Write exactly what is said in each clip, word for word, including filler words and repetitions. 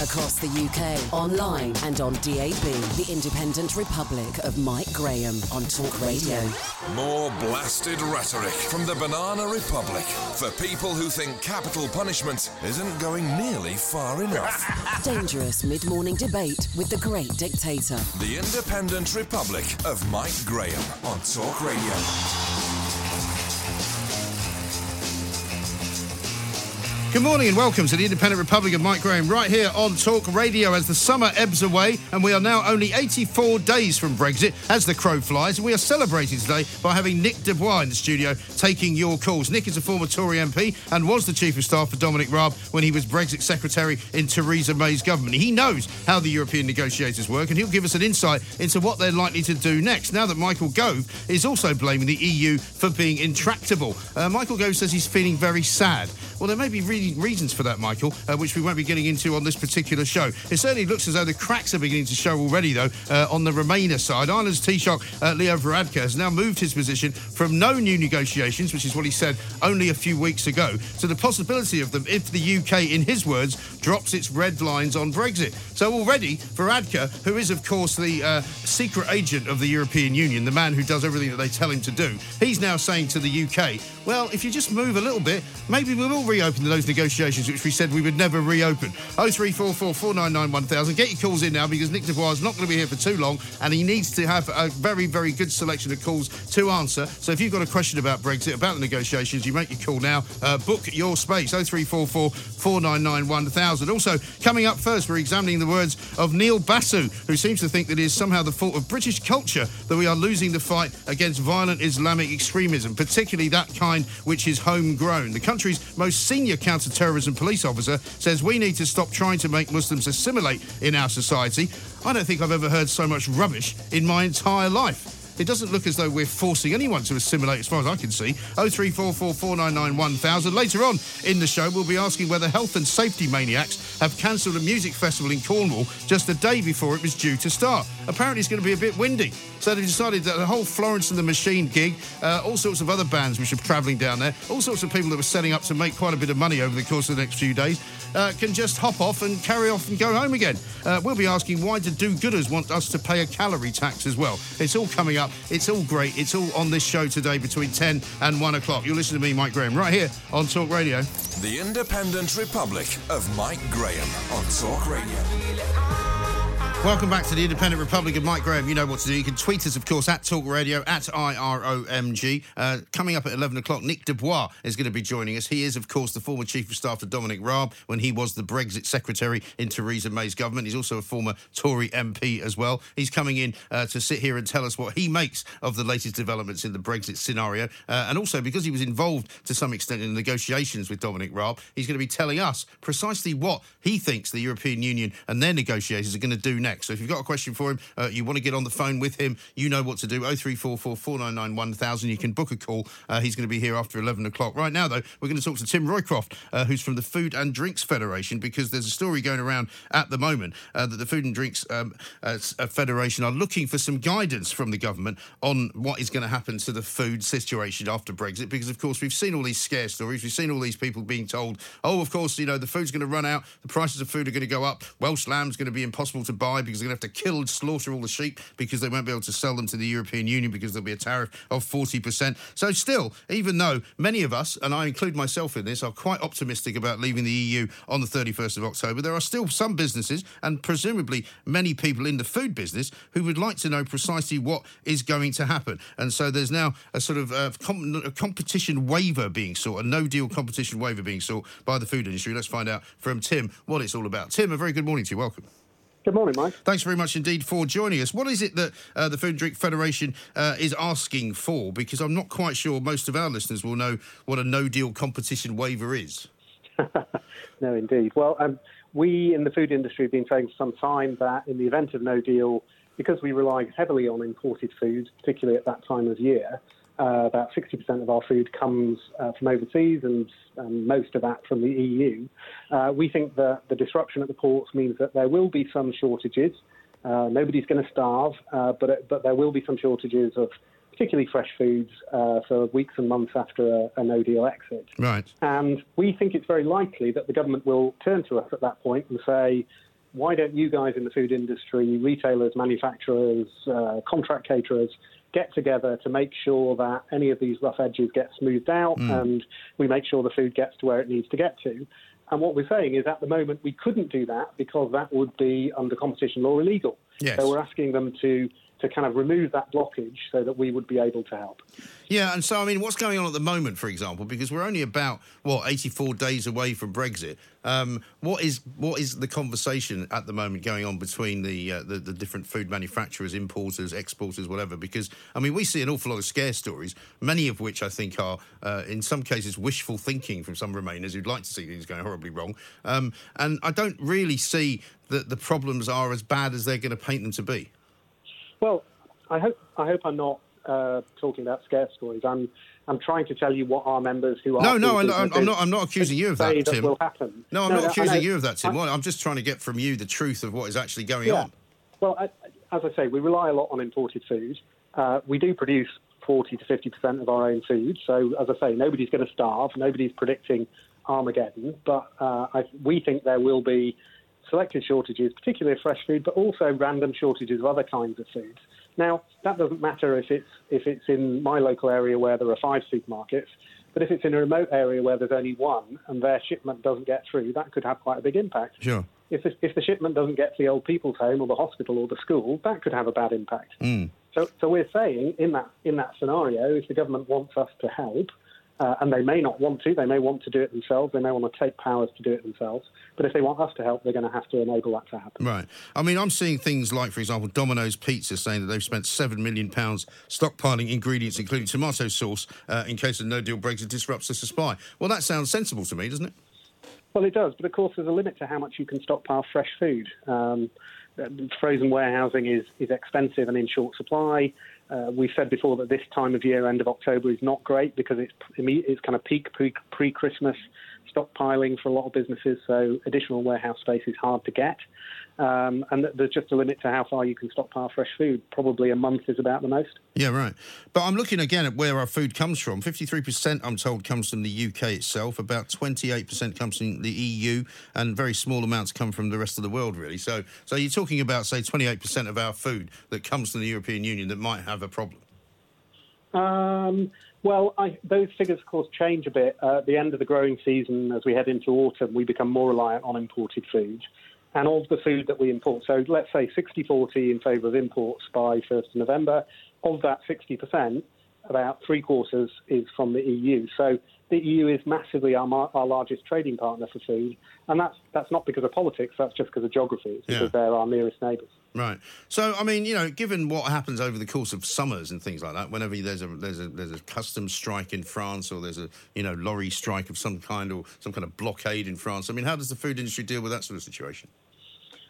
Across the U K, online and on D A B, the independent republic of Mike Graham on Talk Radio. More blasted rhetoric from the Banana Republic for people who think capital punishment isn't going nearly far enough. Dangerous mid-morning debate with the great dictator. The independent republic of Mike Graham on Talk Radio. Good morning and welcome to the Independent Republic of Mike Graham right here on Talk Radio as the summer ebbs away and we are now only eighty-four days from Brexit as the crow flies, and we are celebrating today by having Nick De Bois in the studio taking your calls. Nick is a former Tory M P and was the Chief of Staff for Dominic Raab when he was Brexit Secretary in Theresa May's government. He knows how the European negotiators work and he'll give us an insight into what they're likely to do next now that Michael Gove is also blaming the E U for being intractable. Uh, Michael Gove says he's feeling very sad. Well, there may be really reasons for that, Michael, uh, which we won't be getting into on this particular show. It certainly looks as though the cracks are beginning to show already, though, uh, on the Remainer side. Ireland's Taoiseach uh, Leo Varadkar has now moved his position from no new negotiations, which is what he said only a few weeks ago, to the possibility of them if the U K, in his words, drops its red lines on Brexit. So already, Varadkar, who is, of course, the uh, secret agent of the European Union, the man who does everything that they tell him to do, he's now saying to the U K, well, if you just move a little bit, maybe we will reopen those negotiations which we said we would never reopen. oh three four four, four nine nine, one thousand. Get your calls in now because Nick De Bois is not going to be here for too long and he needs to have a very, very good selection of calls to answer. So if you've got a question about Brexit, about the negotiations, you make your call now. Uh, book your space. oh three four four, four nine nine, one thousand. Also, coming up first, we're examining the words of Neil Basu, who seems to think that it is somehow the fault of British culture that we are losing the fight against violent Islamic extremism, particularly that kind which is homegrown. The country's most senior counter-terrorism police officer says we need to stop trying to make Muslims assimilate in our society. I don't think I've ever heard so much rubbish in my entire life. It doesn't look as though we're forcing anyone to assimilate as far as I can see. oh three four four, four nine nine, one thousand. Later on in the show, we'll be asking whether health and safety maniacs have cancelled a music festival in Cornwall just the day before it was due to start. Apparently it's going to be a bit windy. So they've decided that the whole Florence and the Machine gig, uh, all sorts of other bands which are travelling down there, all sorts of people that were setting up to make quite a bit of money over the course of the next few days, uh, can just hop off and carry off and go home again. Uh, we'll be asking why do do-gooders want us to pay a calorie tax as well. It's all coming up. It's all great. It's all on this show today between ten and one o'clock. You'll listen to me, Mike Graham, right here on Talk Radio. The Independent Republic of Mike Graham on Talk Radio. Welcome back to the Independent Republic of Mike Graham. You know what to do. You can tweet us, of course, at Talk Radio, at I R O M G. Uh, coming up at eleven o'clock, Nick De Bois is going to be joining us. He is, of course, the former Chief of Staff for Dominic Raab when he was the Brexit Secretary in Theresa May's government. He's also a former Tory M P as well. He's coming in uh, to sit here and tell us what he makes of the latest developments in the Brexit scenario. Uh, and also, because he was involved to some extent in the negotiations with Dominic Raab, he's going to be telling us precisely what he thinks the European Union and their negotiators are going to do next. So if you've got a question for him, uh, you want to get on the phone with him, you know what to do. oh three four four, four nine nine, one thousand. You can book a call. Uh, he's going to be here after eleven o'clock. Right now, though, we're going to talk to Tim Rycroft, uh, who's from the Food and Drinks Federation, because there's a story going around at the moment uh, that the Food and Drinks um, uh, Federation are looking for some guidance from the government on what is going to happen to the food situation after Brexit, because, of course, we've seen all these scare stories. We've seen all these people being told, oh, of course, you know, the food's going to run out, the prices of food are going to go up, Welsh lamb's going to be impossible to buy, Why? Because they're going to have to kill and slaughter all the sheep because they won't be able to sell them to the European Union because there'll be a tariff of forty percent. So still, even though many of us, and I include myself in this, are quite optimistic about leaving the E U on the thirty-first of October, there are still some businesses and presumably many people in the food business who would like to know precisely what is going to happen. And so there's now a sort of uh, com- a competition waiver being sought, a no-deal competition waiver being sought by the food industry. Let's find out from Tim what it's all about. Tim, a very good morning to you. Welcome. Good morning, Mike. Thanks very much indeed for joining us. What is it that uh, the Food and Drink Federation uh, is asking for? Because I'm not quite sure most of our listeners will know what a no-deal competition waiver is. No, indeed. Well, um, we in the food industry have been saying for some time that in the event of no deal, because we rely heavily on imported food, particularly at that time of year, uh, about sixty percent of our food comes uh, from overseas and um, most of that from the E U. Uh, we think that the disruption at the ports means that there will be some shortages. Uh, nobody's going to starve, uh, but, but there will be some shortages of particularly fresh foods uh, for weeks and months after a, a no-deal exit. Right. And we think it's very likely that the government will turn to us at that point and say, why don't you guys in the food industry, retailers, manufacturers, uh, contract caterers, get together to make sure that any of these rough edges get smoothed out mm. and we make sure the food gets to where it needs to get to. And what we're saying is at the moment we couldn't do that because that would be under competition law illegal. Yes. So we're asking them to to kind of remove that blockage so that we would be able to help. Yeah, and so, I mean, what's going on at the moment, for example, because we're only about, what, eighty-four days away from Brexit. Um, what is what is the conversation at the moment going on between the, uh, the the different food manufacturers, importers, exporters, whatever? Because, I mean, we see an awful lot of scare stories, many of which I think are, uh, in some cases, wishful thinking from some Remainers who'd like to see things going horribly wrong. Um, and I don't really see that the problems are as bad as they're going to paint them to be. Well, I hope I hope I'm not uh, talking about scare stories. I'm I'm trying to tell you what our members who are no no I, I'm, I'm not I'm not accusing you of that, Tim. That will happen. No, I'm no, not no, accusing you of that, Tim. I'm, I'm just trying to get from you the truth of what is actually going yeah. on. Well, I, as I say, we rely a lot on imported food. Uh, we do produce forty to fifty percent of our own food. So, as I say, nobody's going to starve. Nobody's predicting Armageddon, but uh, I, we think there will be selective shortages, particularly of fresh food, but also random shortages of other kinds of foods. Now, that doesn't matter if it's if it's in my local area where there are five supermarkets, but if it's in a remote area where there's only one and their shipment doesn't get through, that could have quite a big impact. Sure. If the, if the shipment doesn't get to the old people's home or the hospital or the school, that could have a bad impact. Mm. So, so we're saying in that in that scenario, if the government wants us to help, Uh, and they may not want to. They may want to do it themselves. They may want to take powers to do it themselves. But if they want us to help, they're going to have to enable that to happen. Right. I mean, I'm seeing things like, for example, Domino's Pizza saying that they've spent seven million pounds stockpiling ingredients, including tomato sauce, uh, in case a no-deal Brexit disrupts the supply. Well, that sounds sensible to me, doesn't it? Well, it does. But, of course, there's a limit to how much you can stockpile fresh food. Um, frozen warehousing is, is expensive and in short supply. Uh, we've said before that this time of year, end of October, is not great because it's it's kind of peak pre, pre-Christmas stockpiling for a lot of businesses, so additional warehouse space is hard to get. Um, and there's just a limit to how far you can stockpile fresh food. Probably a month is about the most. Yeah, right. But I'm looking again at where our food comes from. fifty-three percent, I'm told, comes from the U K itself. About twenty-eight percent comes from the E U, and very small amounts come from the rest of the world, really. So, so you're talking about, say, twenty-eight percent of our food that comes from the European Union that might have a problem. Um, well, I, those figures, of course, change a bit. Uh, at the end of the growing season, as we head into autumn, we become more reliant on imported food. And of the food that we import, so let's say sixty forty in favour of imports by first of November, of that sixty percent, about three quarters is from the E U. So the E U is massively our, mar- our largest trading partner for food. And that's that's not because of politics, that's just because of geography. It's because yeah. they're our nearest neighbours. Right. So, I mean, you know, given what happens over the course of summers and things like that, whenever there's a there's a, there's a customs strike in France or there's a, you know, lorry strike of some kind or some kind of blockade in France, I mean, how does the food industry deal with that sort of situation?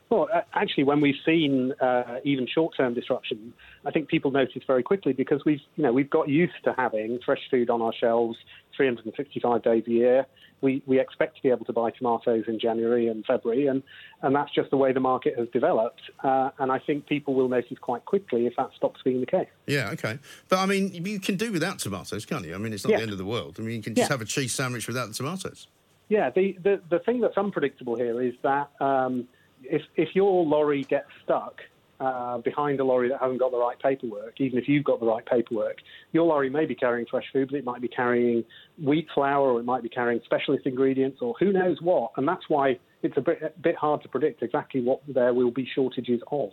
Well, actually, when we've seen uh, even short-term disruption, I think people notice very quickly because we've, you know, we've got used to having fresh food on our shelves three hundred sixty-five days a year. We we expect to be able to buy tomatoes in January and February, and, and that's just the way the market has developed. Uh, and I think people will notice quite quickly if that stops being the case. Yeah, OK. But, I mean, you can do without tomatoes, can't you? I mean, it's not yeah. the end of the world. I mean, you can just yeah. have a cheese sandwich without the tomatoes. Yeah, the, the, the thing that's unpredictable here is that... Um, if if your lorry gets stuck uh, behind a lorry that hasn't got the right paperwork, even if you've got the right paperwork, your lorry may be carrying fresh food, but it might be carrying wheat flour, or it might be carrying specialist ingredients, or who knows what. And that's why it's a bit, a bit hard to predict exactly what there will be shortages of.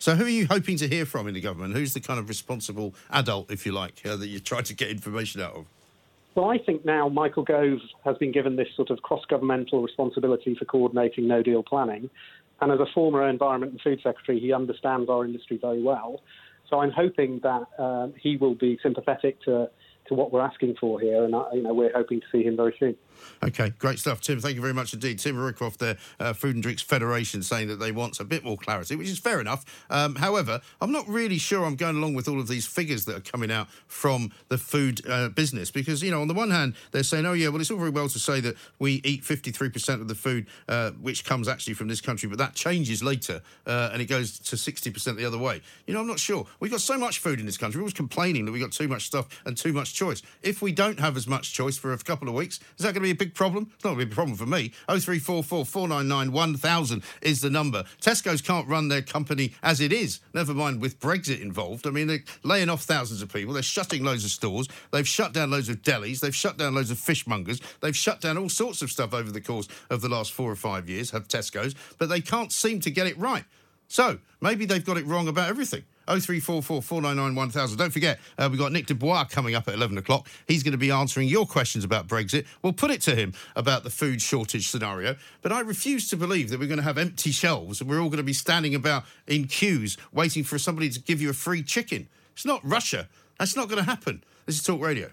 So who are you hoping to hear from in the government? Who's the kind of responsible adult, if you like, uh, that you try to get information out of? Well, I think now Michael Gove has been given this sort of cross-governmental responsibility for coordinating no-deal planning. And as a former Environment and Food Secretary, he understands our industry very well. So I'm hoping that uh, he will be sympathetic to, to what we're asking for here. And, you know, we're hoping to see him very soon. OK, great stuff, Tim. Thank you very much indeed. Tim Rycroft, the uh, Food and Drinks Federation, saying that they want a bit more clarity, which is fair enough. Um, however, I'm not really sure I'm going along with all of these figures that are coming out from the food uh, business because, you know, on the one hand, they're saying, oh, yeah, well, it's all very well to say that we eat fifty-three percent of the food, uh, which comes actually from this country, but that changes later uh, and it goes to sixty percent the other way. You know, I'm not sure. We've got so much food in this country. We're always complaining that we've got too much stuff and too much choice. If we don't have as much choice for a couple of weeks, is that going to be a big problem? It's not going to be a problem for me. oh three four four, four nine nine, one thousand is the number. Tesco's can't run their company as it is, never mind with Brexit involved. I mean, they're laying off thousands of people. They're shutting loads of stores. They've shut down loads of delis. They've shut down loads of fishmongers. They've shut down all sorts of stuff over the course of the last four or five years, have Tesco's, but they can't seem to get it right. So maybe they've got it wrong about everything. oh three four four, four nine nine, one thousand. Don't forget, uh, we've got Nick De Bois coming up at eleven o'clock. He's going to be answering your questions about Brexit. We'll put it to him about the food shortage scenario. But I refuse to believe that we're going to have empty shelves and we're all going to be standing about in queues waiting for somebody to give you a free chicken. It's not Russia. That's not going to happen. This is Talk Radio.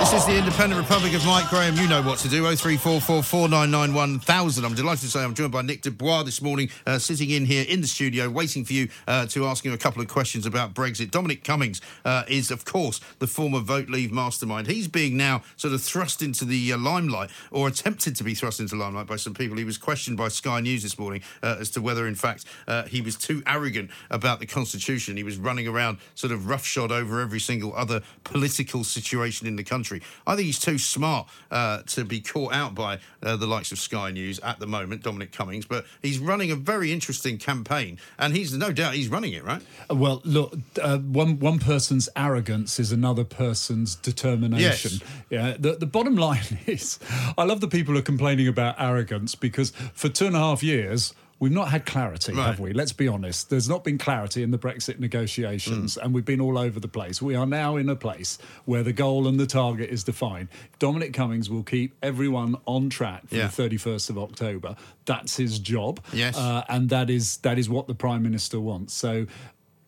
This is the Independent Republic of Mike Graham. You know what to do. oh three four four, four nine nine, one thousand. I'm delighted to say I'm joined by Nick De Bois this morning, uh, sitting in here in the studio, waiting for you uh, to ask him a couple of questions about Brexit. Dominic Cummings uh, is, of course, the former Vote Leave mastermind. He's being now sort of thrust into the uh, limelight, or attempted to be thrust into the limelight by some people. He was questioned by Sky News this morning uh, as to whether, in fact, uh, he was too arrogant about the Constitution. He was running around sort of roughshod over every single other political situation in the country. I think he's too smart uh, to be caught out by uh, the likes of Sky News at the moment, Dominic Cummings, but he's running a very interesting campaign, and he's no doubt he's running it, right? Well, look, uh, one one person's arrogance is another person's determination. Yes. Yeah. The, the bottom line is, I love the people who are complaining about arrogance, because for two and a half years... we've not had clarity, right. Have we? Let's be honest. There's not been clarity in the Brexit negotiations, mm. and we've been all over the place. We are now in a place where the goal and the target is defined. Dominic Cummings will keep everyone on track for yeah. the thirty-first of October. That's his job, yes, uh, and that is that is what the Prime Minister wants. So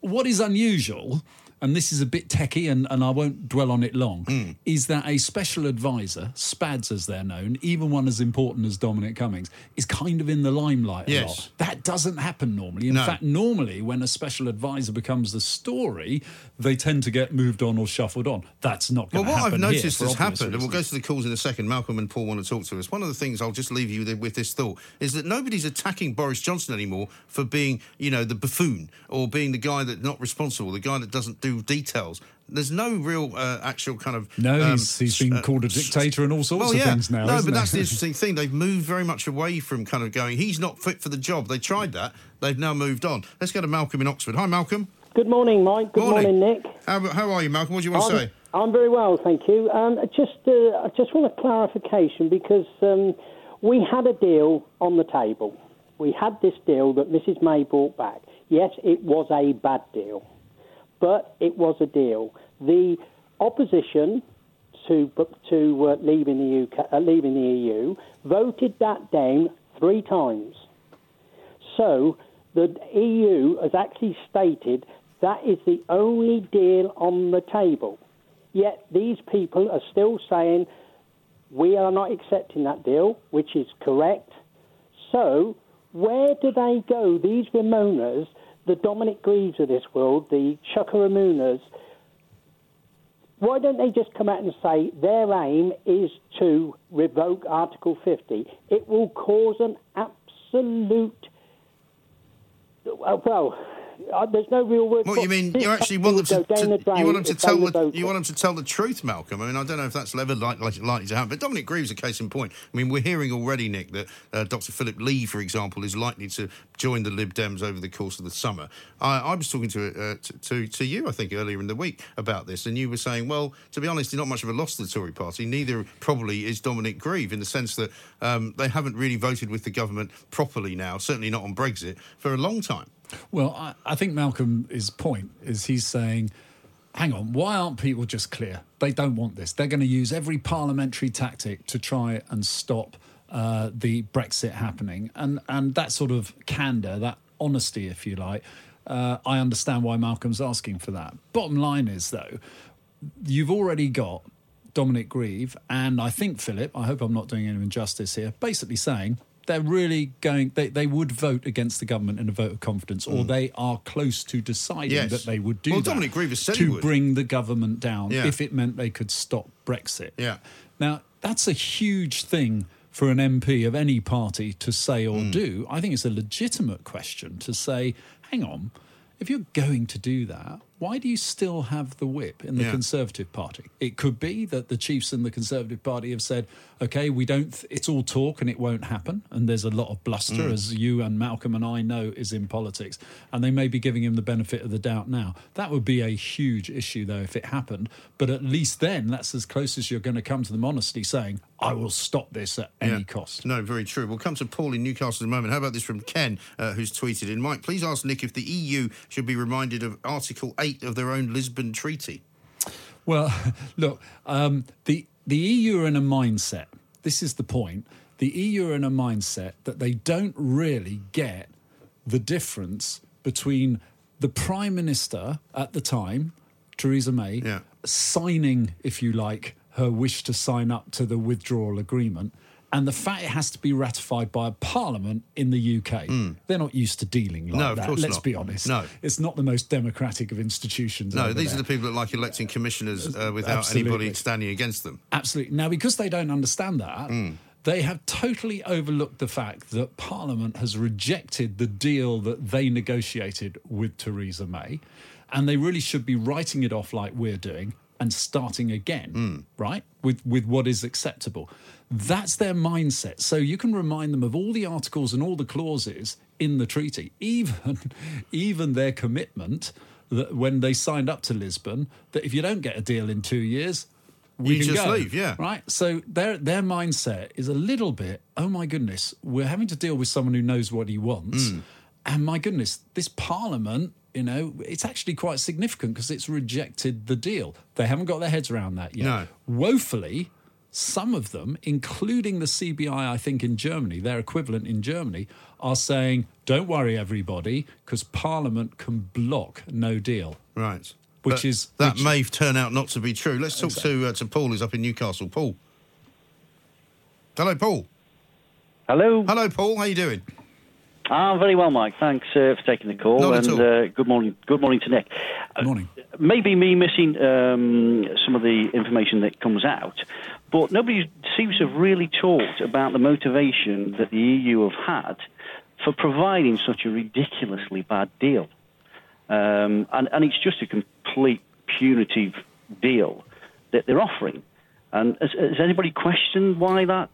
what is unusual, and this is a bit techie, and, and I won't dwell on it long, mm. is that a special advisor, SPADS as they're known, even one as important as Dominic Cummings, is kind of in the limelight yes. a lot. That doesn't happen normally. In no. fact, normally when a special advisor becomes the story, they tend to get moved on or shuffled on. That's not going to well, happen. Well, what I've noticed has happened, reasons. And we'll go to the calls in a second. Malcolm and Paul want to talk to us. One of the things I'll just leave you with this thought is that nobody's attacking Boris Johnson anymore for being, you know, the buffoon or being the guy that's not responsible, the guy that doesn't do details. There's no real uh, actual kind of... No, um, he's, he's been uh, called a dictator and all sorts well, yeah. of things now, No, but it? that's the interesting thing. They've moved very much away from kind of going, he's not fit for the job. They tried that. They've now moved on. Let's go to Malcolm in Oxford. Hi, Malcolm. Good morning, Mike. Good morning, morning Nick. How, how are you, Malcolm? What do you want I'm, to say? I'm very well, thank you. Um, just, uh, I just want a clarification, because um, we had a deal on the table. We had this deal that Mrs May brought back. Yes, it was a bad deal, but it was a deal. the opposition to to uh, leaving the U K, uh, leaving the E U voted that down three times. So the E U has actually stated that is the only deal on the table. Yet these people are still saying we are not accepting that deal, which is correct. So where do they go? These Ramonas, the Dominic Grieves of this world, the Chuka Umunnas, why don't they just come out and say their aim is to revoke Article fifty? It will cause an absolute... Well, there's no real word... What, you mean you actually want them to, to, you want them to tell the, you want them to tell the truth, Malcolm? I mean, I don't know if that's ever likely, likely to happen, but Dominic Grieve's a case in point. I mean, we're hearing already, Nick, that uh, Doctor Philip Lee, for example, is likely to join the Lib Dems over the course of the summer. I, I was talking to, uh, to, to to you, I think, earlier in the week about this, and you were saying, well, to be honest, it's not much of a loss to the Tory party. Neither probably is Dominic Grieve, in the sense that um, they haven't really voted with the government properly now, certainly not on Brexit, for a long time. Well, I, I think Malcolm's point is he's saying, hang on, why aren't people just clear? They don't want this. They're going to use every parliamentary tactic to try and stop uh, the Brexit happening. And, and that sort of candour, that honesty, if you like, uh, I understand why Malcolm's asking for that. Bottom line is, though, you've already got Dominic Grieve and I think Philip, I hope I'm not doing anyone injustice here, basically saying... They're really going... They, they would vote against the government in a vote of confidence, or mm. they are close to deciding yes. that they would do well, that Dominic Grieve said to bring the government down yeah. if it meant they could stop Brexit. Yeah. Now, that's a huge thing for an M P of any party to say or mm. do. I think it's a legitimate question to say, hang on, if you're going to do that, why do you still have the whip in the yeah. Conservative Party? It could be that the chiefs in the Conservative Party have said, OK, we don't. Th- it's all talk and it won't happen. And there's a lot of bluster, mm. as you and Malcolm and I know is in politics. And they may be giving him the benefit of the doubt now. That would be a huge issue, though, if it happened. But at least then, that's as close as you're going to come to them honestly saying, I will stop this at yeah. any cost. No, very true. We'll come to Paul in Newcastle in a moment. How about this from Ken, uh, who's tweeted in, Mike, please ask Nick if the E U should be reminded of Article eight of their own Lisbon Treaty. Well, look, um, the the E U are in a mindset. This is the point. The E U are in a mindset that they don't really get the difference between the Prime Minister at the time, Theresa May, yeah. signing, if you like, her wish to sign up to the withdrawal agreement, and the fact it has to be ratified by a parliament in the U K. Mm. They're not used to dealing like no, that, let's not. be honest. No. It's not the most democratic of institutions. No, these there. are the people that like electing commissioners uh, without Absolutely. anybody standing against them. Absolutely. Now, because they don't understand that, mm. they have totally overlooked the fact that Parliament has rejected the deal that they negotiated with Theresa May, and they really should be writing it off like we're doing and starting again, mm. right, with, with what is acceptable. That's their mindset. So you can remind them of all the articles and all the clauses in the treaty, even, even their commitment that when they signed up to Lisbon, that if you don't get a deal in two years, we you can just go, leave, yeah. Right? So their their mindset is a little bit, oh, my goodness, we're having to deal with someone who knows what he wants. Mm. And my goodness, this parliament... You know, it's actually quite significant because it's rejected the deal. They haven't got their heads around that yet. No. Woefully, some of them, including the C B I, I think, in Germany, their equivalent in Germany, are saying, don't worry, everybody, because Parliament can block no deal. Right. Which but is... That which... may turn out not to be true. Let's talk exactly. to, uh, to Paul, who's up in Newcastle. Paul. Hello, Paul. Hello. Hello, Paul. How you doing? Ah, very well, Mike. Thanks uh, for taking the call. Not and uh, good morning. Good morning to Nick. Good morning. Uh, maybe me missing um, some of the information that comes out, but nobody seems to have really talked about the motivation that the E U have had for providing such a ridiculously bad deal. Um, and, and it's just a complete punitive deal that they're offering. And has, has anybody questioned why that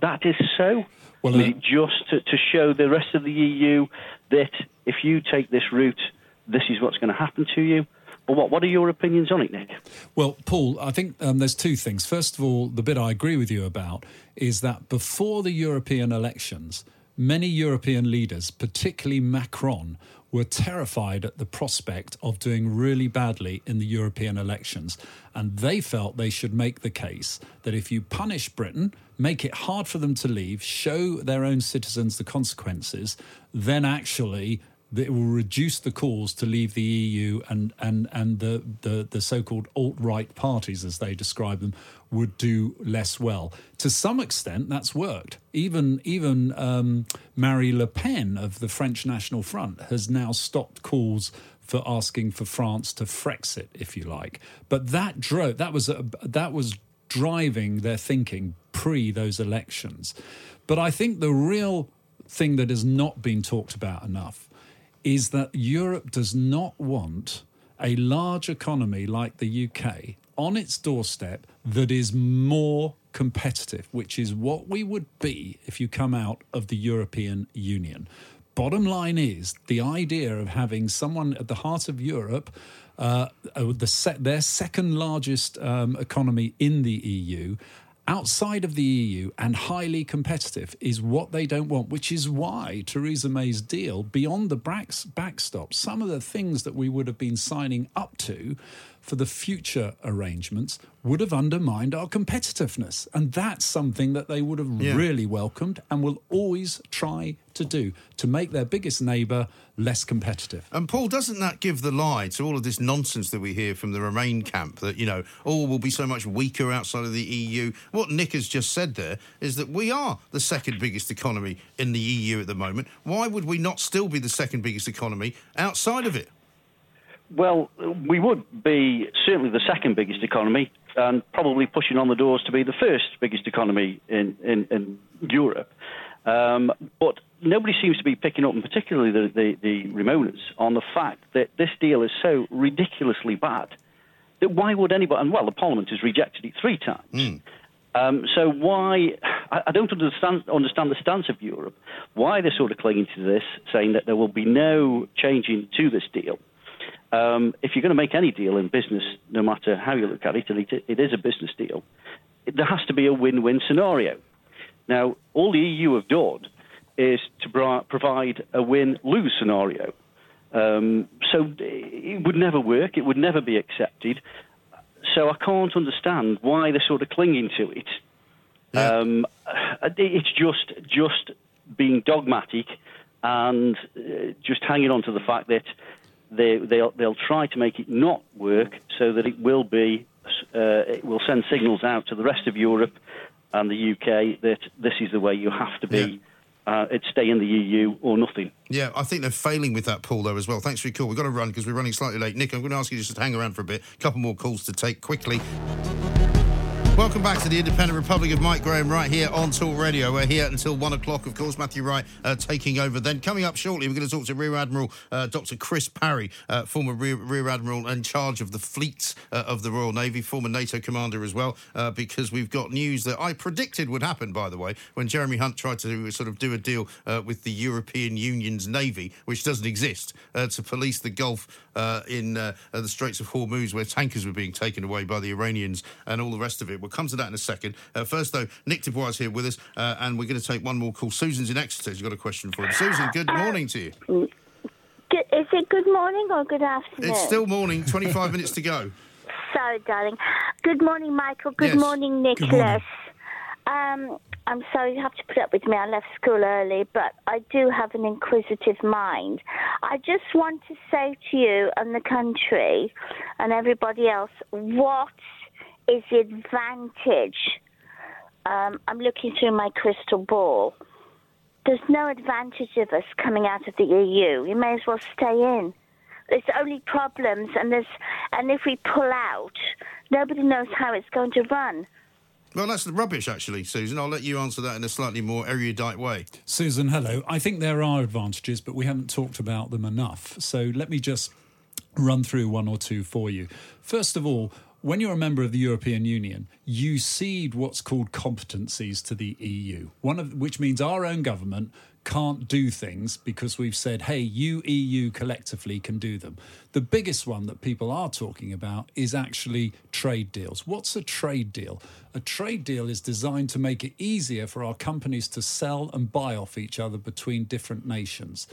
that is so? Well, I mean, just to, to show the rest of the E U that if you take this route, this is what's going to happen to you? Or what? What are your opinions on it, Nick? Well, Paul, I think um, there's two things. First of all, the bit I agree with you about is that before the European elections, Many European leaders, particularly Macron, were terrified at the prospect of doing really badly in the European elections, and they felt they should make the case that if you punish Britain, make it hard for them to leave, show their own citizens the consequences, then actually it will reduce the calls to leave the E U, and, and, and the, the, the so-called alt-right parties, as they describe them, would do less well. To some extent, that's worked. Even even um, Marie Le Pen of the French National Front has now stopped calls for asking for France to Frexit, if you like. But that drove that was a, that was driving their thinking pre those elections. But I think the real thing that has not been talked about enough is that Europe does not want a large economy like the U K on its doorstep that is more competitive, which is what we would be if you come out of the European Union. Bottom line is the idea of having someone at the heart of Europe, uh, the se- their second largest um, economy in the E U, outside of the E U and highly competitive, is what they don't want, which is why Theresa May's deal, beyond the backstop, some of the things that we would have been signing up to for the future arrangements would have undermined our competitiveness. And that's something that they would have yeah. really welcomed and will always try to do, to make their biggest neighbour less competitive. And, Paul, doesn't that give the lie to all of this nonsense that we hear from the Remain camp that, you know, oh, we'll be so much weaker outside of the E U? What Nick has just said there is that we are the second biggest economy in the E U at the moment. Why would we not still be the second biggest economy outside of it? Well, we would be certainly the second biggest economy and probably pushing on the doors to be the first biggest economy in, in, in Europe. Um, but nobody seems to be picking up, and particularly the, the, the Ramoners, on the fact that this deal is so ridiculously bad that why would anybody... And, well, the Parliament has rejected it three times. Mm. Um, so why... I, I don't understand, understand the stance of Europe, why they're sort of clinging to this, saying that there will be no changing to this deal. Um, if you're going to make any deal in business, no matter how you look at it, and it, it is a business deal, it, there has to be a win-win scenario. Now, all the E U have done is to bra- provide a win-lose scenario. Um, so it would never work. It would never be accepted. So I can't understand why they're sort of clinging to it. Yeah. Um, it's just just being dogmatic and just hanging on to the fact that They, they'll, they'll try to make it not work so that it will be, uh, it will send signals out to the rest of Europe and the U K that this is the way you have to be. Yeah. Uh, it's stay in the E U or nothing. Yeah, I think they're failing with that, Paul, though, as well. Thanks for your call. We've got to run because we're running slightly late. Nick, I'm going to ask you just to hang around for a bit. A couple more calls to take quickly. Welcome back to the Independent Republic of Mike Graham right here on Talk Radio. We're here until one o'clock, of course. Matthew Wright uh, taking over then. Coming up shortly, we're going to talk to Rear Admiral uh, Doctor Chris Parry, uh, former Rear, Rear Admiral in charge of the fleets uh, of the Royal Navy, former NATO commander as well, uh, because we've got news that I predicted would happen, by the way, when Jeremy Hunt tried to sort of do a deal uh, with the European Union's Navy, which doesn't exist, uh, to police the Gulf uh, in uh, the Straits of Hormuz, where tankers were being taken away by the Iranians and all the rest of it. We'll come to that in a second. Uh, first, though, Nick De Bois is here with us, uh, and we're going to take one more call. Susan's in Exeter. She's got a question for him. Susan, good morning um, to you. Is it good morning or good afternoon? It's still morning, twenty-five minutes to go. Sorry, darling. Good morning, Michael. Good yes. morning, Nicholas. Good morning. Um, I'm sorry you have to put up with me. I left school early, but I do have an inquisitive mind. I just want to say to you and the country and everybody else, what... is the advantage? Um, I'm looking through my crystal ball. There's no advantage of us coming out of the E U. We may as well stay in. There's only problems, and there's and if we pull out, nobody knows how it's going to run. Well, that's the rubbish, actually, Susan. I'll let you answer that in a slightly more erudite way. Susan, hello. I think there are advantages, but we haven't talked about them enough. So let me just run through one or two for you. First of all, when you're a member of the European Union, you cede what's called competencies to the E U, one of which means our own government can't do things because we've said, hey, you E U collectively can do them. The biggest one that people are talking about is actually trade deals. What's a trade deal? A trade deal is designed to make it easier for our companies to sell and buy off each other between different nations.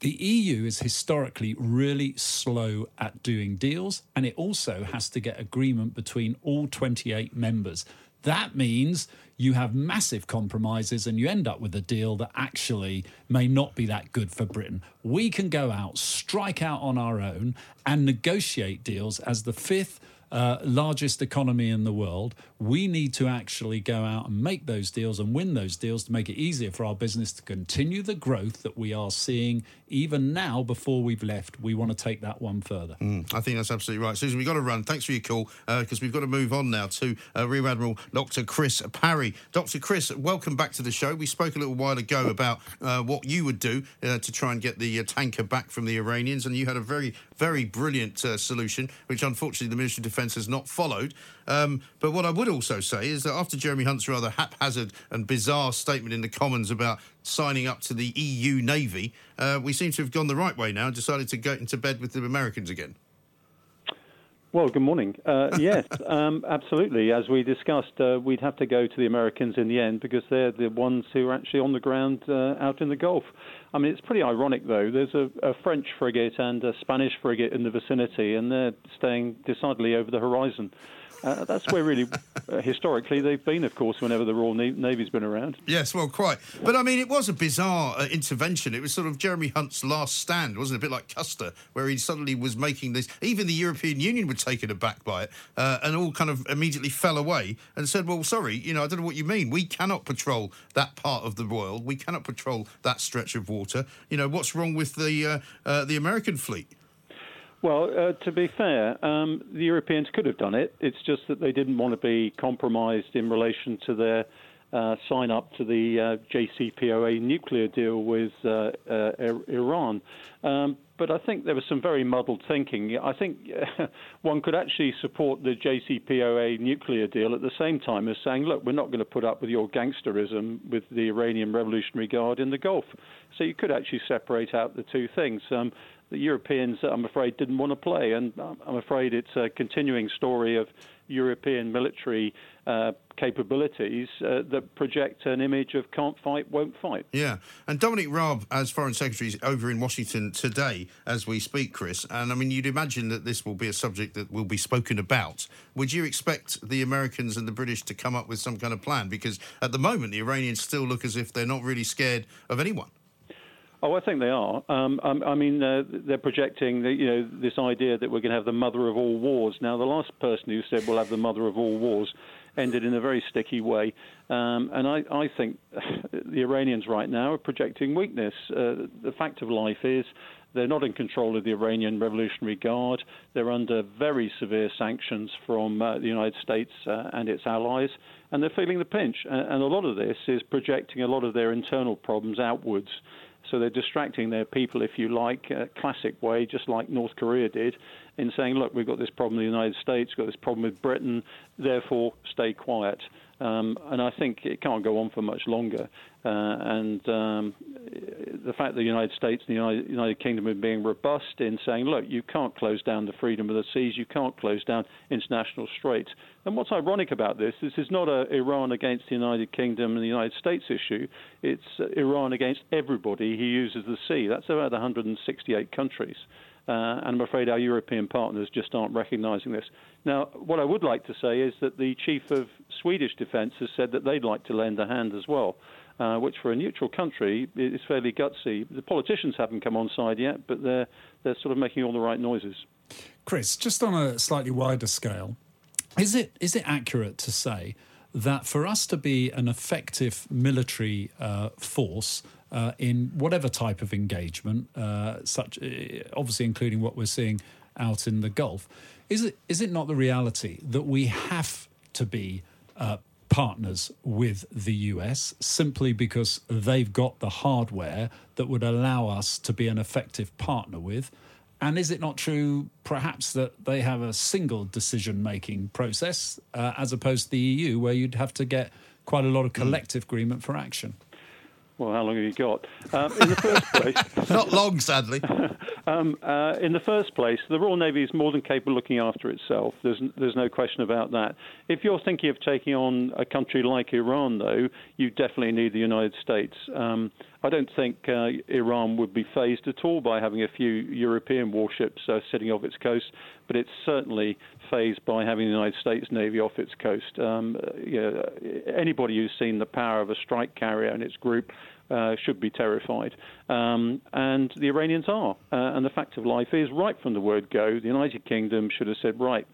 The E U is historically really slow at doing deals, and it also has to get agreement between all twenty-eight members. That means you have massive compromises and you end up with a deal that actually may not be that good for Britain. We can go out, strike out on our own, and negotiate deals as the fifth uh, largest economy in the world. We need to actually go out and make those deals and win those deals to make it easier for our business to continue the growth that we are seeing even now before we've left. We want to take that one further. Mm, I think that's absolutely right. Susan, we've got to run. Thanks for your call, because uh, we've got to move on now to uh, Rear Admiral Doctor Chris Parry. Doctor Chris, welcome back to the show. We spoke a little while ago about uh, what you would do uh, to try and get the uh, tanker back from the Iranians, and you had a very, very brilliant uh, solution, which unfortunately the Ministry of Defence has not followed. Um, but what I would also say is that after Jeremy Hunt's rather haphazard and bizarre statement in the Commons about signing up to the E U Navy, uh, we seem to have gone the right way now and decided to go into bed with the Americans again. Well, good morning. Uh, yes, um, absolutely. As we discussed, uh, we'd have to go to the Americans in the end because they're the ones who are actually on the ground uh, out in the Gulf. I mean, it's pretty ironic, though. There's a, a French frigate and a Spanish frigate in the vicinity, and they're staying decidedly over the horizon. Uh, that's where really, uh, historically, they've been, of course, whenever the Royal Navy's been around. Yes, well, quite. But, I mean, it was a bizarre uh, intervention. It was sort of Jeremy Hunt's last stand, wasn't it? A bit like Custer, where he suddenly was making this. Even the European Union were taken aback by it uh, and all kind of immediately fell away and said, well, sorry, you know, I don't know what you mean. We cannot patrol that part of the world. We cannot patrol that stretch of water. You know, what's wrong with the uh, uh, the American fleet? Well, uh, to be fair, um, the Europeans could have done it. It's just that they didn't want to be compromised in relation to their uh, sign-up to the uh, J C P O A nuclear deal with uh, uh, Iran. Um, but I think there was some very muddled thinking. I think uh, one could actually support the J C P O A nuclear deal at the same time as saying, look, we're not going to put up with your gangsterism with the Iranian Revolutionary Guard in the Gulf. So you could actually separate out the two things. Um, The Europeans, I'm afraid, didn't want to play, and I'm afraid it's a continuing story of European military uh, capabilities uh, that project an image of can't fight, won't fight. Yeah, and Dominic Raab, as Foreign Secretary, is over in Washington today as we speak, Chris, and I mean, you'd imagine that this will be a subject that will be spoken about. Would you expect the Americans and the British to come up with some kind of plan? Because at the moment, the Iranians still look as if they're not really scared of anyone. Oh, I think they are. Um, I, I mean, uh, they're projecting, the, you know, this idea that we're going to have the mother of all wars. Now, the last person who said we'll have the mother of all wars ended in a very sticky way. Um, and I, I think the Iranians right now are projecting weakness. Uh, the fact of life is they're not in control of the Iranian Revolutionary Guard. They're under very severe sanctions from uh, the United States uh, and its allies, and they're feeling the pinch. And, and a lot of this is projecting a lot of their internal problems outwards. So they're distracting their people, if you like, uh, classic way, just like North Korea did, in saying, look, we've got this problem in the United States, we've got this problem with Britain, therefore stay quiet. Um, and I think it can't go on for much longer. Uh, and um, the fact that the United States and the United, United Kingdom are being robust in saying, look, you can't close down the freedom of the seas, you can't close down international straits. And what's ironic about this, this is not a Iran against the United Kingdom and the United States issue. It's Iran against everybody who uses the sea. That's about one hundred sixty-eight countries. Uh, and I'm afraid our European partners just aren't recognising this. Now, what I would like to say is that the chief of Swedish defence has said that they'd like to lend a hand as well, uh, which for a neutral country is fairly gutsy. The politicians haven't come on side yet, but they're, they're sort of making all the right noises. Chris, just on a slightly wider scale, is it is it accurate to say that for us to be an effective military uh, force Uh, in whatever type of engagement, uh, such uh, obviously including what we're seeing out in the Gulf, is it is it not the reality that we have to be uh, partners with the U S simply because they've got the hardware that would allow us to be an effective partner with? And is it not true, perhaps, that they have a single decision-making process uh, as opposed to the E U, where you'd have to get quite a lot of collective agreement for action? Well, how long have you got? Um, in the first place... Not long, sadly. um, uh, in the first place, the Royal Navy is more than capable of looking after itself. There's, there's no question about that. If you're thinking of taking on a country like Iran, though, you definitely need the United States. Um, I don't think uh, Iran would be phased at all by having a few European warships uh, sitting off its coast, but it's certainly phased by having the United States Navy off its coast. Um, you know, anybody who's seen the power of a strike carrier and its group Uh, should be terrified. Um, and the Iranians are. Uh, and the fact of life is, right from the word go, the United Kingdom should have said, right,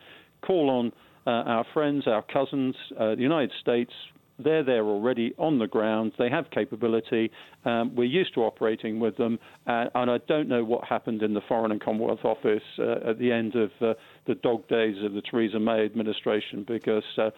call on uh, our friends, our cousins, uh, the United States. They're there already on the ground. They have capability. Um, we're used to operating with them. Uh, and I don't know what happened in the Foreign and Commonwealth Office uh, at the end of uh, the dog days of the Theresa May administration, because... Uh,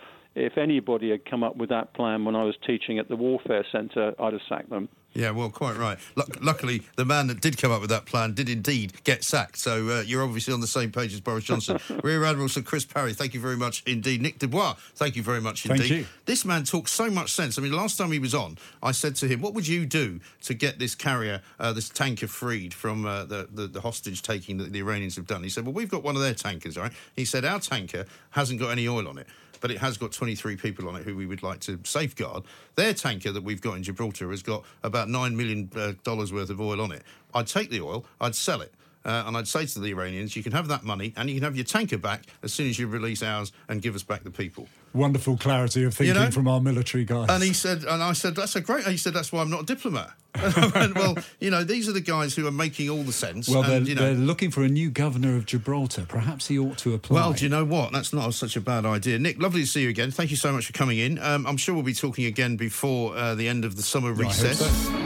If anybody had come up with that plan when I was teaching at the Warfare Centre, I'd have sacked them. Yeah, well, quite right. L- luckily, the man that did come up with that plan did indeed get sacked. So uh, you're obviously on the same page as Boris Johnson. Rear Admiral Sir Chris Parry, thank you very much indeed. Nick De Bois, thank you very much indeed. Thank you. This man talks so much sense. I mean, last time he was on, I said to him, what would you do to get this carrier, uh, this tanker freed from uh, the, the, the hostage taking that the Iranians have done? He said, well, we've got one of their tankers, all right? He said, our tanker hasn't got any oil on it, but it has got twenty-three people on it who we would like to safeguard. Their tanker that we've got in Gibraltar has got about nine million dollars worth of oil on it. I'd take the oil, I'd sell it, uh, and I'd say to the Iranians, you can have that money and you can have your tanker back as soon as you release ours and give us back the people. Wonderful clarity of thinking, you know, from our military guys. And he said, and I said, that's a great... He said, that's why I'm not a diplomat. And I went, well, you know, these are the guys who are making all the sense. Well, and, they're, you know, they're looking for a new governor of Gibraltar. Perhaps he ought to apply. Well, do you know what? That's not such a bad idea. Nick, lovely to see you again. Thank you so much for coming in. Um, I'm sure we'll be talking again before uh, the end of the summer yeah, recess. I hope so.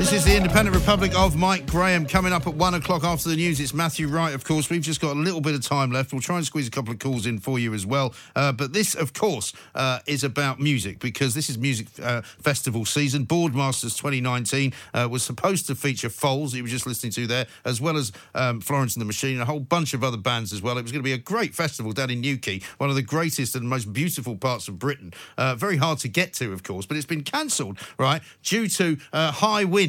This is the Independent Republic of Mike Graham. Coming up at one o'clock after the news, it's Matthew Wright, of course. We've just got a little bit of time left. We'll try and squeeze a couple of calls in for you as well. Uh, but this, of course, uh, is about music, because this is music uh, festival season. Boardmasters twenty nineteen uh, was supposed to feature Foals, you were just listening to there, as well as um, Florence and the Machine and a whole bunch of other bands as well. It was going to be a great festival down in Newquay, one of the greatest and most beautiful parts of Britain. Uh, very hard to get to, of course, but it's been cancelled, right, due to uh, high winds.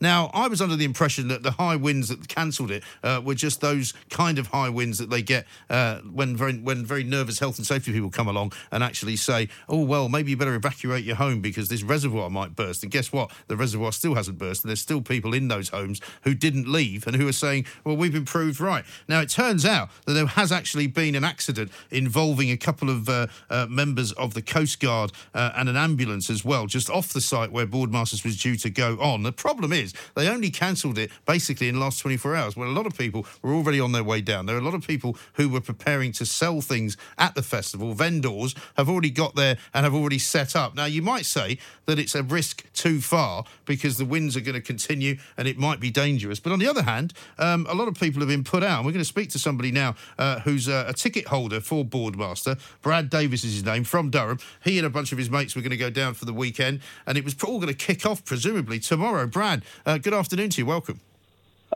Now, I was under the impression that the high winds that cancelled it uh, were just those kind of high winds that they get uh, when very when very nervous health and safety people come along and actually say, oh, well, maybe you better evacuate your home because this reservoir might burst. And guess what? The reservoir still hasn't burst, and there's still people in those homes who didn't leave and who are saying, well, we've been proved right. Now, it turns out that there has actually been an accident involving a couple of uh, uh, members of the Coast Guard uh, and an ambulance as well, just off the site where Boardmasters was due to go on. The problem is they only cancelled it basically in the last twenty-four hours, when a lot of people were already on their way down. There are a lot of people who were preparing to sell things at the festival. Vendors have already got there and have already set up. Now, you might say that it's a risk too far because the winds are going to continue and it might be dangerous. But on the other hand, um, a lot of people have been put out. And we're going to speak to somebody now uh, who's a, a ticket holder for Boardmaster. Brad Davis is his name, from Durham. He and a bunch of his mates were going to go down for the weekend, and it was all going to kick off presumably tomorrow. Brad, uh, good afternoon to you. Welcome.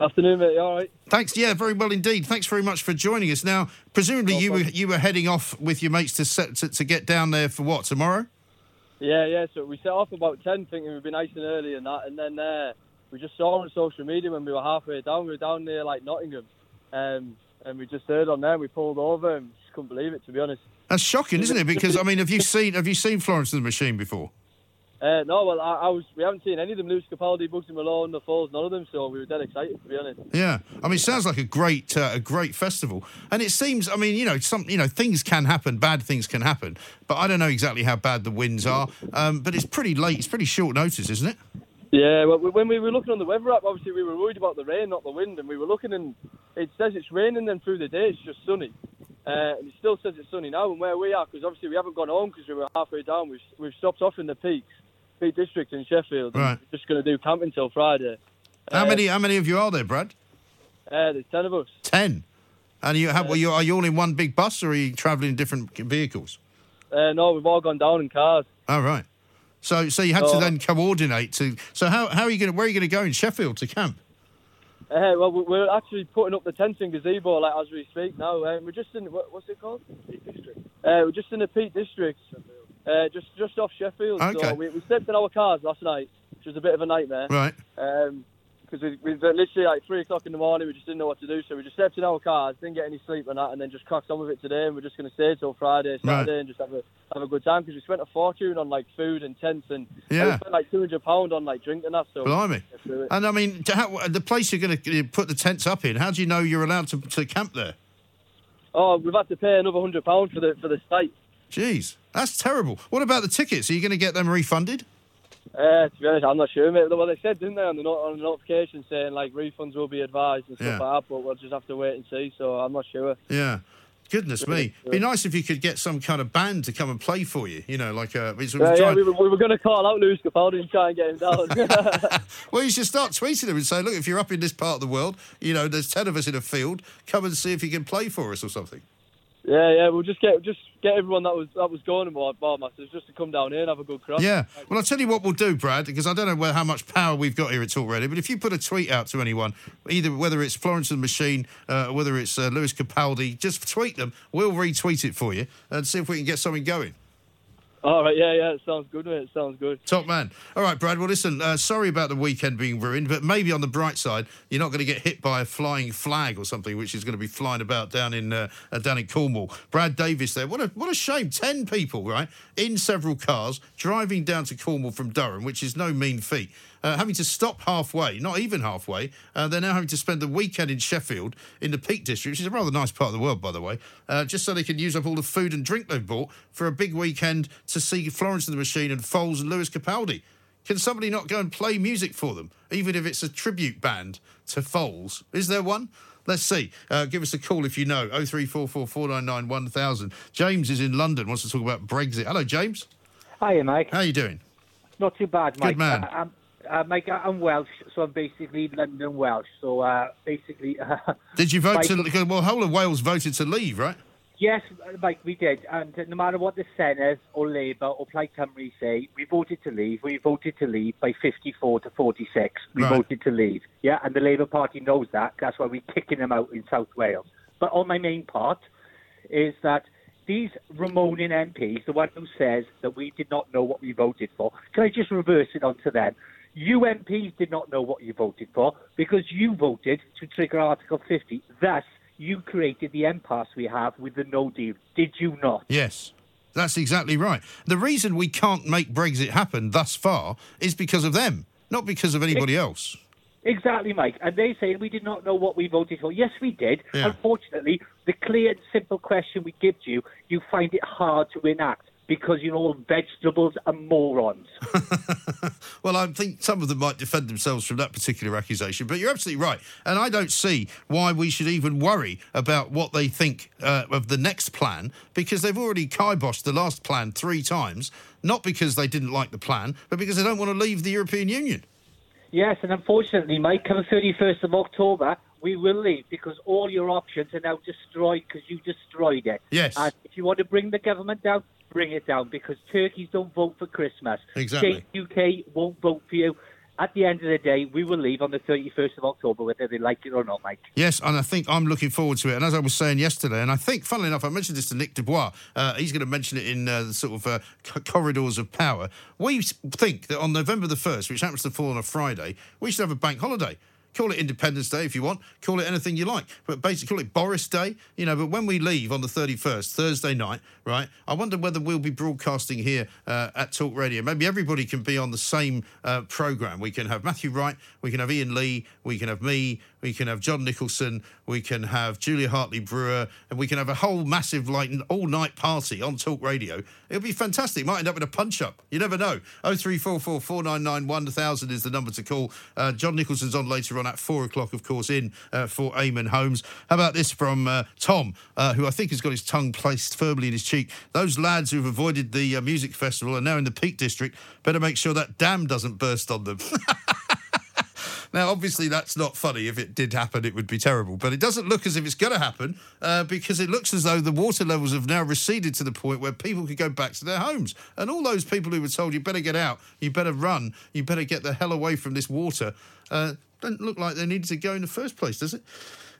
Afternoon, mate. All right. Thanks. Yeah, very well indeed. Thanks very much for joining us. Now, presumably no you were you were heading off with your mates to set to, to get down there for what, tomorrow? Yeah, yeah. So we set off about ten, thinking we'd be nice and early and that, and then uh, we just saw on social media when we were halfway down, we were down near like Nottingham, um, and we just heard on there. And we pulled over and just couldn't believe it, to be honest. That's shocking, isn't it? Because I mean, have you seen have you seen Florence and the Machine before? Uh, no, well, I, I was. We haven't seen any of them. Lewis Capaldi, Bugsy Malone, the Foals, none of them. So we were dead excited, to be honest. Yeah, I mean, it sounds like a great, uh, a great festival. And it seems, I mean, you know, some, you know, things can happen, bad things can happen. But I don't know exactly how bad the winds are. Um, but it's pretty late. It's pretty short notice, isn't it? Yeah. Well, when we were looking on the weather app, obviously we were worried about the rain, not the wind. And we were looking, and it says it's raining. Then through the day, it's just sunny. Uh, and it still says it's sunny now. And where we are, because obviously we haven't gone home because we were halfway down. We've we've stopped off in the peaks. Peak District in Sheffield. Right. We're just going to do camping till Friday. How uh, many? How many of you are there, Brad? Uh, there's ten of us. Ten. And you have? Uh, well, you, are you all in one big bus, or are you travelling in different vehicles? Uh, no, we've all gone down in cars. Oh, right. So, so you had so, to then coordinate to. So, how how are you going? Where are you going to go in Sheffield to camp? Uh, well, we're actually putting up the tent and gazebo like as we speak now. Um, we're just in what's it called? Peak District. Uh, we're just in the Peak District, uh, just just off Sheffield. Okay. So we, we slept in our cars last night, which was a bit of a nightmare. Right. Um, because we we literally like three o'clock in the morning, we just didn't know what to do, so we just slept in our cars, didn't get any sleep on that, and then just cracked on with it today. And we're just going to stay till Friday, Saturday, right. and just have a have a good time because we spent a fortune on like food and tents and yeah. we spent like two hundred pound on like drink and that. So blimey! And I mean, how, the place you're going to put the tents up in, how do you know you're allowed to, to camp there? Oh, we've had to pay another hundred pound for the for the site. Jeez, that's terrible. What about the tickets? Are you going to get them refunded? Uh, to be honest, I'm not sure, mate. Well, they said, didn't they, on the, not- on the notification saying, like, refunds will be advised and stuff yeah. like that, but we'll just have to wait and see, so I'm not sure. Yeah. Goodness me. It'd be nice if you could get some kind of band to come and play for you, you know, like... Uh, we, yeah, yeah, we were, we were going to call out Lewis Capaldi and try and get him down. Well, you should start tweeting him and say, look, if you're up in this part of the world, you know, there's ten of us in a field, come and see if you can play for us or something. Yeah, yeah, we'll just get just get everyone that was that was going to Boardmasters just to come down here and have a good crack. Yeah, well, I'll tell you what we'll do, Brad, because I don't know where, how much power we've got here at Talk Radio, but if you put a tweet out to anyone, either whether it's Florence and the Machine, uh, whether it's uh, Lewis Capaldi, just tweet them. We'll retweet it for you and see if we can get something going. All right, yeah, yeah, it sounds good, mate, it sounds good. Top man. All right, Brad, well, listen, uh, sorry about the weekend being ruined, but maybe on the bright side, you're not going to get hit by a flying flag or something, which is going to be flying about down in uh, down in Cornwall. Brad Davis there. What a what a shame. Ten people, right, in several cars, driving down to Cornwall from Durham, which is no mean feat. Uh, having to stop halfway, not even halfway. Uh, they're now having to spend the weekend in Sheffield in the Peak District, which is a rather nice part of the world, by the way, uh, just so they can use up all the food and drink they've bought for a big weekend to see Florence and the Machine and Foals and Lewis Capaldi. Can somebody not go and play music for them, even if it's a tribute band to Foals? Is there one? Let's see. Uh, give us a call if you know. oh three four four, four nine nine, one thousand. James is in London, wants to talk about Brexit. Hello, James. Hiya, Mike. How are you doing? Not too bad, Mike. Good man. I- I'm- Uh, Mike, I'm Welsh, so I'm basically London Welsh. So uh, basically, uh, did you vote Mike, to? Well, whole of Wales voted to leave, right? Yes, Mike, we did. And no matter what the Senate or Labour or Plaid Cymru say, we voted to leave. We voted to leave by fifty-four to forty-six. We right. voted to leave. Yeah, and the Labour Party knows that. That's why we're kicking them out in South Wales. But on my main part is that. These Ramonin M Ps, the one who says that we did not know what we voted for, can I just reverse it onto them? You M Ps did not know what you voted for because you voted to trigger Article fifty. Thus, you created the impasse we have with the no deal. Did you not? Yes, that's exactly right. The reason we can't make Brexit happen thus far is because of them, not because of anybody else. Exactly, Mike. And they say we did not know what we voted for. Yes, we did. Yeah. Unfortunately, the clear and simple question we give to you, you find it hard to enact because you're all vegetables and morons. Well, I think some of them might defend themselves from that particular accusation, but you're absolutely right. And I don't see why we should even worry about what they think uh, of the next plan because they've already kiboshed the last plan three times, not because they didn't like the plan, but because they don't want to leave the European Union. Yes, and unfortunately, Mike, come the thirty-first of October, we will leave because all your options are now destroyed because you destroyed it. Yes. And if you want to bring the government down, bring it down because turkeys don't vote for Christmas. Exactly. The U K won't vote for you. At the end of the day, we will leave on the thirty-first of October, whether they like it or not, Mike. Yes, and I think I'm looking forward to it. And as I was saying yesterday, and I think, funnily enough, I mentioned this to Nick De Bois. Uh, he's going to mention it in uh, the sort of uh, c- corridors of power. We think that on November the first, which happens to fall on a Friday, we should have a bank holiday. Call it Independence Day if you want. Call it anything you like. But basically, call it Boris Day. You know, but when we leave on the thirty-first, Thursday night, right, I wonder whether we'll be broadcasting here uh, at Talk Radio. Maybe everybody can be on the same uh, programme. We can have Matthew Wright. We can have Ian Lee. We can have me. We can have John Nicholson. We can have Julia Hartley Brewer. And we can have a whole massive, like, all-night party on Talk Radio. It'll be fantastic. Might end up in a punch-up. You never know. oh three four four, four nine nine, one thousand is the number to call. Uh, John Nicholson's on later on at four o'clock, of course, in uh, for Eamon Holmes. How about this from uh, Tom, uh, who I think has got his tongue placed firmly in his cheek. Those lads who've avoided the uh, music festival are now in the Peak District. Better make sure that dam doesn't burst on them. Now, obviously, that's not funny. If it did happen, it would be terrible. But it doesn't look as if it's going to happen uh, because it looks as though the water levels have now receded to the point where people could go back to their homes. And all those people who were told, you better get out, you better run, you better get the hell away from this water, uh, don't look like they needed to go in the first place, does it?